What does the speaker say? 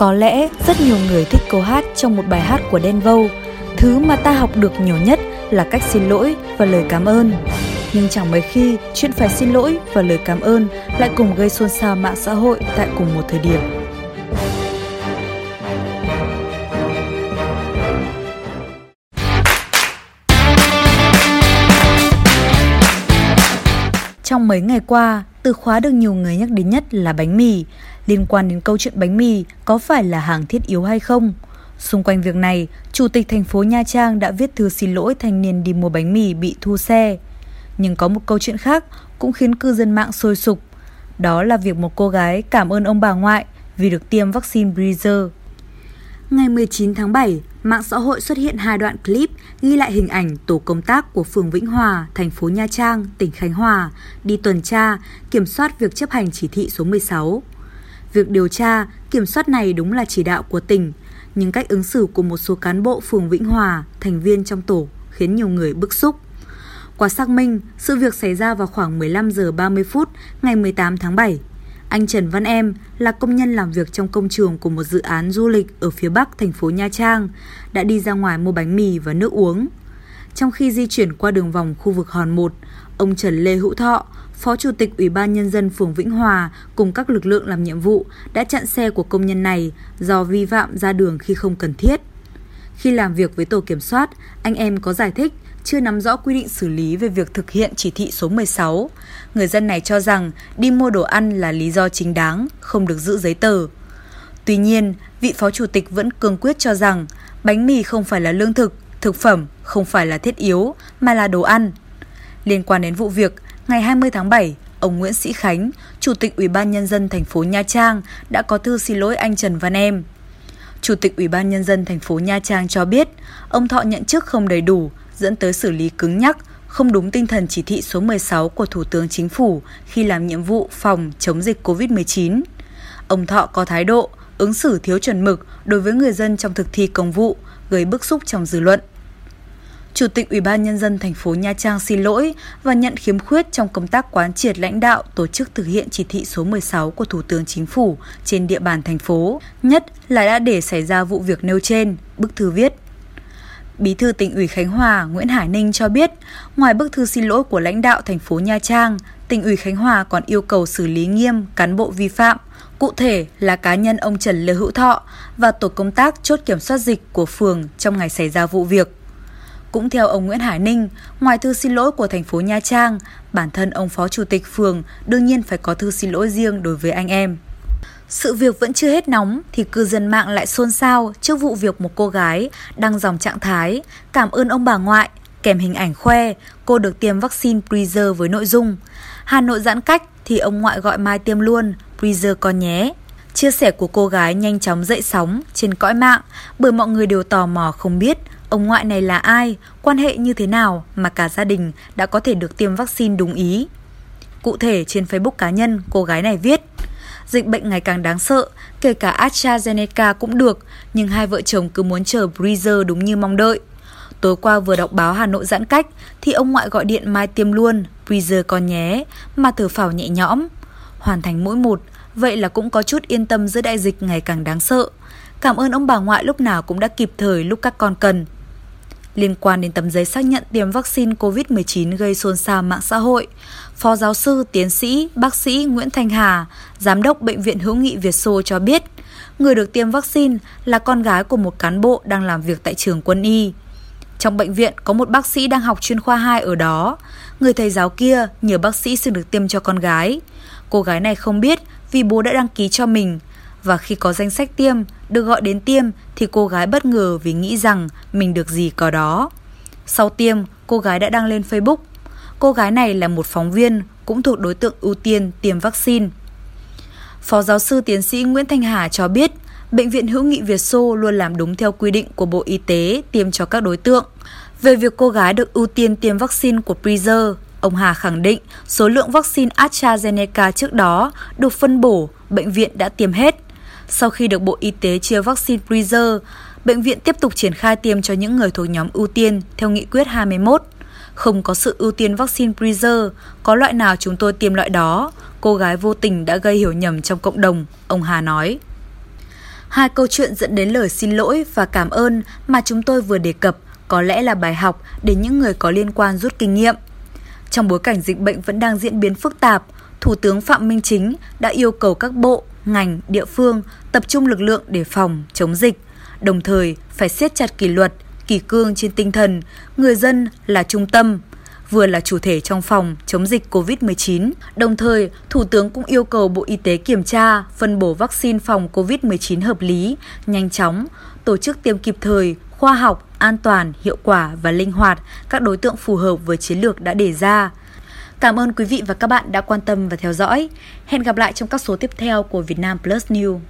Có lẽ rất nhiều người thích câu hát trong một bài hát của Đen Vâu. Thứ mà ta học được nhiều nhất là cách xin lỗi và lời cảm ơn. Nhưng chẳng mấy khi chuyện phải xin lỗi và lời cảm ơn lại cùng gây xôn xao mạng xã hội tại cùng một thời điểm. Trong mấy ngày qua, từ khóa được nhiều người nhắc đến nhất là bánh mì. Liên quan đến câu chuyện bánh mì có phải là hàng thiết yếu hay không? Xung quanh việc này, Chủ tịch thành phố Nha Trang đã viết thư xin lỗi thanh niên đi mua bánh mì bị thu xe. Nhưng có một câu chuyện khác cũng khiến cư dân mạng sôi sục. Đó là việc một cô gái cảm ơn ông bà ngoại vì được tiêm vaccine Pfizer. Ngày 19 tháng 7, mạng xã hội xuất hiện hai đoạn clip ghi lại hình ảnh tổ công tác của phường Vĩnh Hòa, thành phố Nha Trang, tỉnh Khánh Hòa đi tuần tra, kiểm soát việc chấp hành chỉ thị số 16. Việc điều tra, kiểm soát này đúng là chỉ đạo của tỉnh, nhưng cách ứng xử của một số cán bộ phường Vĩnh Hòa, thành viên trong tổ khiến nhiều người bức xúc. Qua xác minh, sự việc xảy ra vào khoảng 15 giờ 30 phút ngày 18 tháng 7. Anh Trần Văn Em là công nhân làm việc trong công trường của một dự án du lịch ở phía Bắc thành phố Nha Trang, đã đi ra ngoài mua bánh mì và nước uống. Trong khi di chuyển qua đường vòng khu vực Hòn 1, ông Trần Lê Hữu Thọ, Phó Chủ tịch Ủy ban Nhân dân phường Vĩnh Hòa cùng các lực lượng làm nhiệm vụ đã chặn xe của công nhân này do vi phạm ra đường khi không cần thiết. Khi làm việc với tổ kiểm soát, anh Em có giải thích chưa nắm rõ quy định xử lý về việc thực hiện chỉ thị số 16. Người dân này cho rằng đi mua đồ ăn là lý do chính đáng, không được giữ giấy tờ. Tuy nhiên, vị Phó Chủ tịch vẫn cương quyết cho rằng bánh mì không phải là lương thực, thực phẩm không phải là thiết yếu mà là đồ ăn. Liên quan đến vụ việc, ngày 20 tháng 7, ông Nguyễn Sĩ Khánh, Chủ tịch Ủy ban Nhân dân thành phố Nha Trang đã có thư xin lỗi anh Trần Văn Em. Chủ tịch Ủy ban Nhân dân thành phố Nha Trang cho biết, ông Thọ nhận chức không đầy đủ, dẫn tới xử lý cứng nhắc, không đúng tinh thần chỉ thị số 16 của Thủ tướng Chính phủ khi làm nhiệm vụ phòng chống dịch COVID-19. Ông Thọ có thái độ, ứng xử thiếu chuẩn mực đối với người dân trong thực thi công vụ, gây bức xúc trong dư luận. Chủ tịch Ủy ban Nhân dân thành phố Nha Trang xin lỗi và nhận khiếm khuyết trong công tác quán triệt lãnh đạo tổ chức thực hiện chỉ thị số 16 của Thủ tướng Chính phủ trên địa bàn thành phố, nhất là đã để xảy ra vụ việc nêu trên, bức thư viết. Bí thư Tỉnh ủy Khánh Hòa Nguyễn Hải Ninh cho biết, ngoài bức thư xin lỗi của lãnh đạo thành phố Nha Trang, Tỉnh ủy Khánh Hòa còn yêu cầu xử lý nghiêm cán bộ vi phạm, cụ thể là cá nhân ông Trần Lê Hữu Thọ và tổ công tác chốt kiểm soát dịch của phường trong ngày xảy ra vụ việc. Cũng theo ông Nguyễn Hải Ninh, ngoài thư xin lỗi của thành phố Nha Trang, bản thân ông Phó Chủ tịch phường đương nhiên phải có thư xin lỗi riêng đối với anh Em. Sự việc vẫn chưa hết nóng thì cư dân mạng lại xôn xao trước vụ việc một cô gái đăng dòng trạng thái cảm ơn ông bà ngoại, kèm hình ảnh khoe cô được tiêm vaccine Pfizer với nội dung Hà Nội giãn cách thì ông ngoại gọi mai tiêm luôn, Pfizer con nhé. Chia sẻ của cô gái nhanh chóng dậy sóng trên cõi mạng bởi mọi người đều tò mò không biết ông ngoại này là ai, quan hệ như thế nào mà cả gia đình đã có thể được tiêm vaccine đúng ý. Cụ thể trên Facebook cá nhân, cô gái này viết: Dịch bệnh ngày càng đáng sợ, kể cả AstraZeneca cũng được, nhưng hai vợ chồng cứ muốn chờ Pfizer đúng như mong đợi. Tối qua vừa đọc báo Hà Nội giãn cách thì ông ngoại gọi điện mai tiêm luôn, Pfizer con nhé, mà thở phào nhẹ nhõm. Hoàn thành mũi một, vậy là cũng có chút yên tâm giữa đại dịch ngày càng đáng sợ. Cảm ơn ông bà ngoại lúc nào cũng đã kịp thời lúc các con cần. Liên quan đến tấm giấy xác nhận tiêm vaccine COVID-19 gây xôn xao mạng xã hội, Phó giáo sư, tiến sĩ, bác sĩ Nguyễn Thanh Hà, Giám đốc Bệnh viện Hữu nghị Việt Xô cho biết, người được tiêm vaccine là con gái của một cán bộ đang làm việc tại trường quân y. Trong bệnh viện có một bác sĩ đang học chuyên khoa 2 ở đó. Người thầy giáo kia nhờ bác sĩ xin được tiêm cho con gái. Cô gái này không biết vì bố đã đăng ký cho mình. Và khi có danh sách tiêm, được gọi đến tiêm thì cô gái bất ngờ vì nghĩ rằng mình được gì có đó. Sau tiêm, cô gái đã đăng lên Facebook. Cô gái này là một phóng viên, cũng thuộc đối tượng ưu tiên tiêm vaccine. Phó giáo sư tiến sĩ Nguyễn Thanh Hà cho biết, Bệnh viện Hữu nghị Việt Xô luôn làm đúng theo quy định của Bộ Y tế tiêm cho các đối tượng. Về việc cô gái được ưu tiên tiêm vaccine của Pfizer, ông Hà khẳng định số lượng vaccine AstraZeneca trước đó được phân bổ, bệnh viện đã tiêm hết. Sau khi được Bộ Y tế chia vaccine Pfizer, bệnh viện tiếp tục triển khai tiêm cho những người thuộc nhóm ưu tiên theo nghị quyết 21. Không có sự ưu tiên vaccine Pfizer, có loại nào chúng tôi tiêm loại đó. Cô gái vô tình đã gây hiểu nhầm trong cộng đồng, ông Hà nói. Hai câu chuyện dẫn đến lời xin lỗi và cảm ơn mà chúng tôi vừa đề cập có lẽ là bài học để những người có liên quan rút kinh nghiệm. Trong bối cảnh dịch bệnh vẫn đang diễn biến phức tạp, Thủ tướng Phạm Minh Chính đã yêu cầu các bộ, ngành, địa phương tập trung lực lượng để phòng, chống dịch, đồng thời phải siết chặt kỷ luật, kỷ cương trên tinh thần, người dân là trung tâm, vừa là chủ thể trong phòng chống dịch COVID-19. Đồng thời, Thủ tướng cũng yêu cầu Bộ Y tế kiểm tra, phân bổ vaccine phòng COVID-19 hợp lý, nhanh chóng, tổ chức tiêm kịp thời, khoa học, an toàn, hiệu quả và linh hoạt các đối tượng phù hợp với chiến lược đã đề ra. Cảm ơn quý vị và các bạn đã quan tâm và theo dõi. Hẹn gặp lại trong các số tiếp theo của Vietnam Plus News.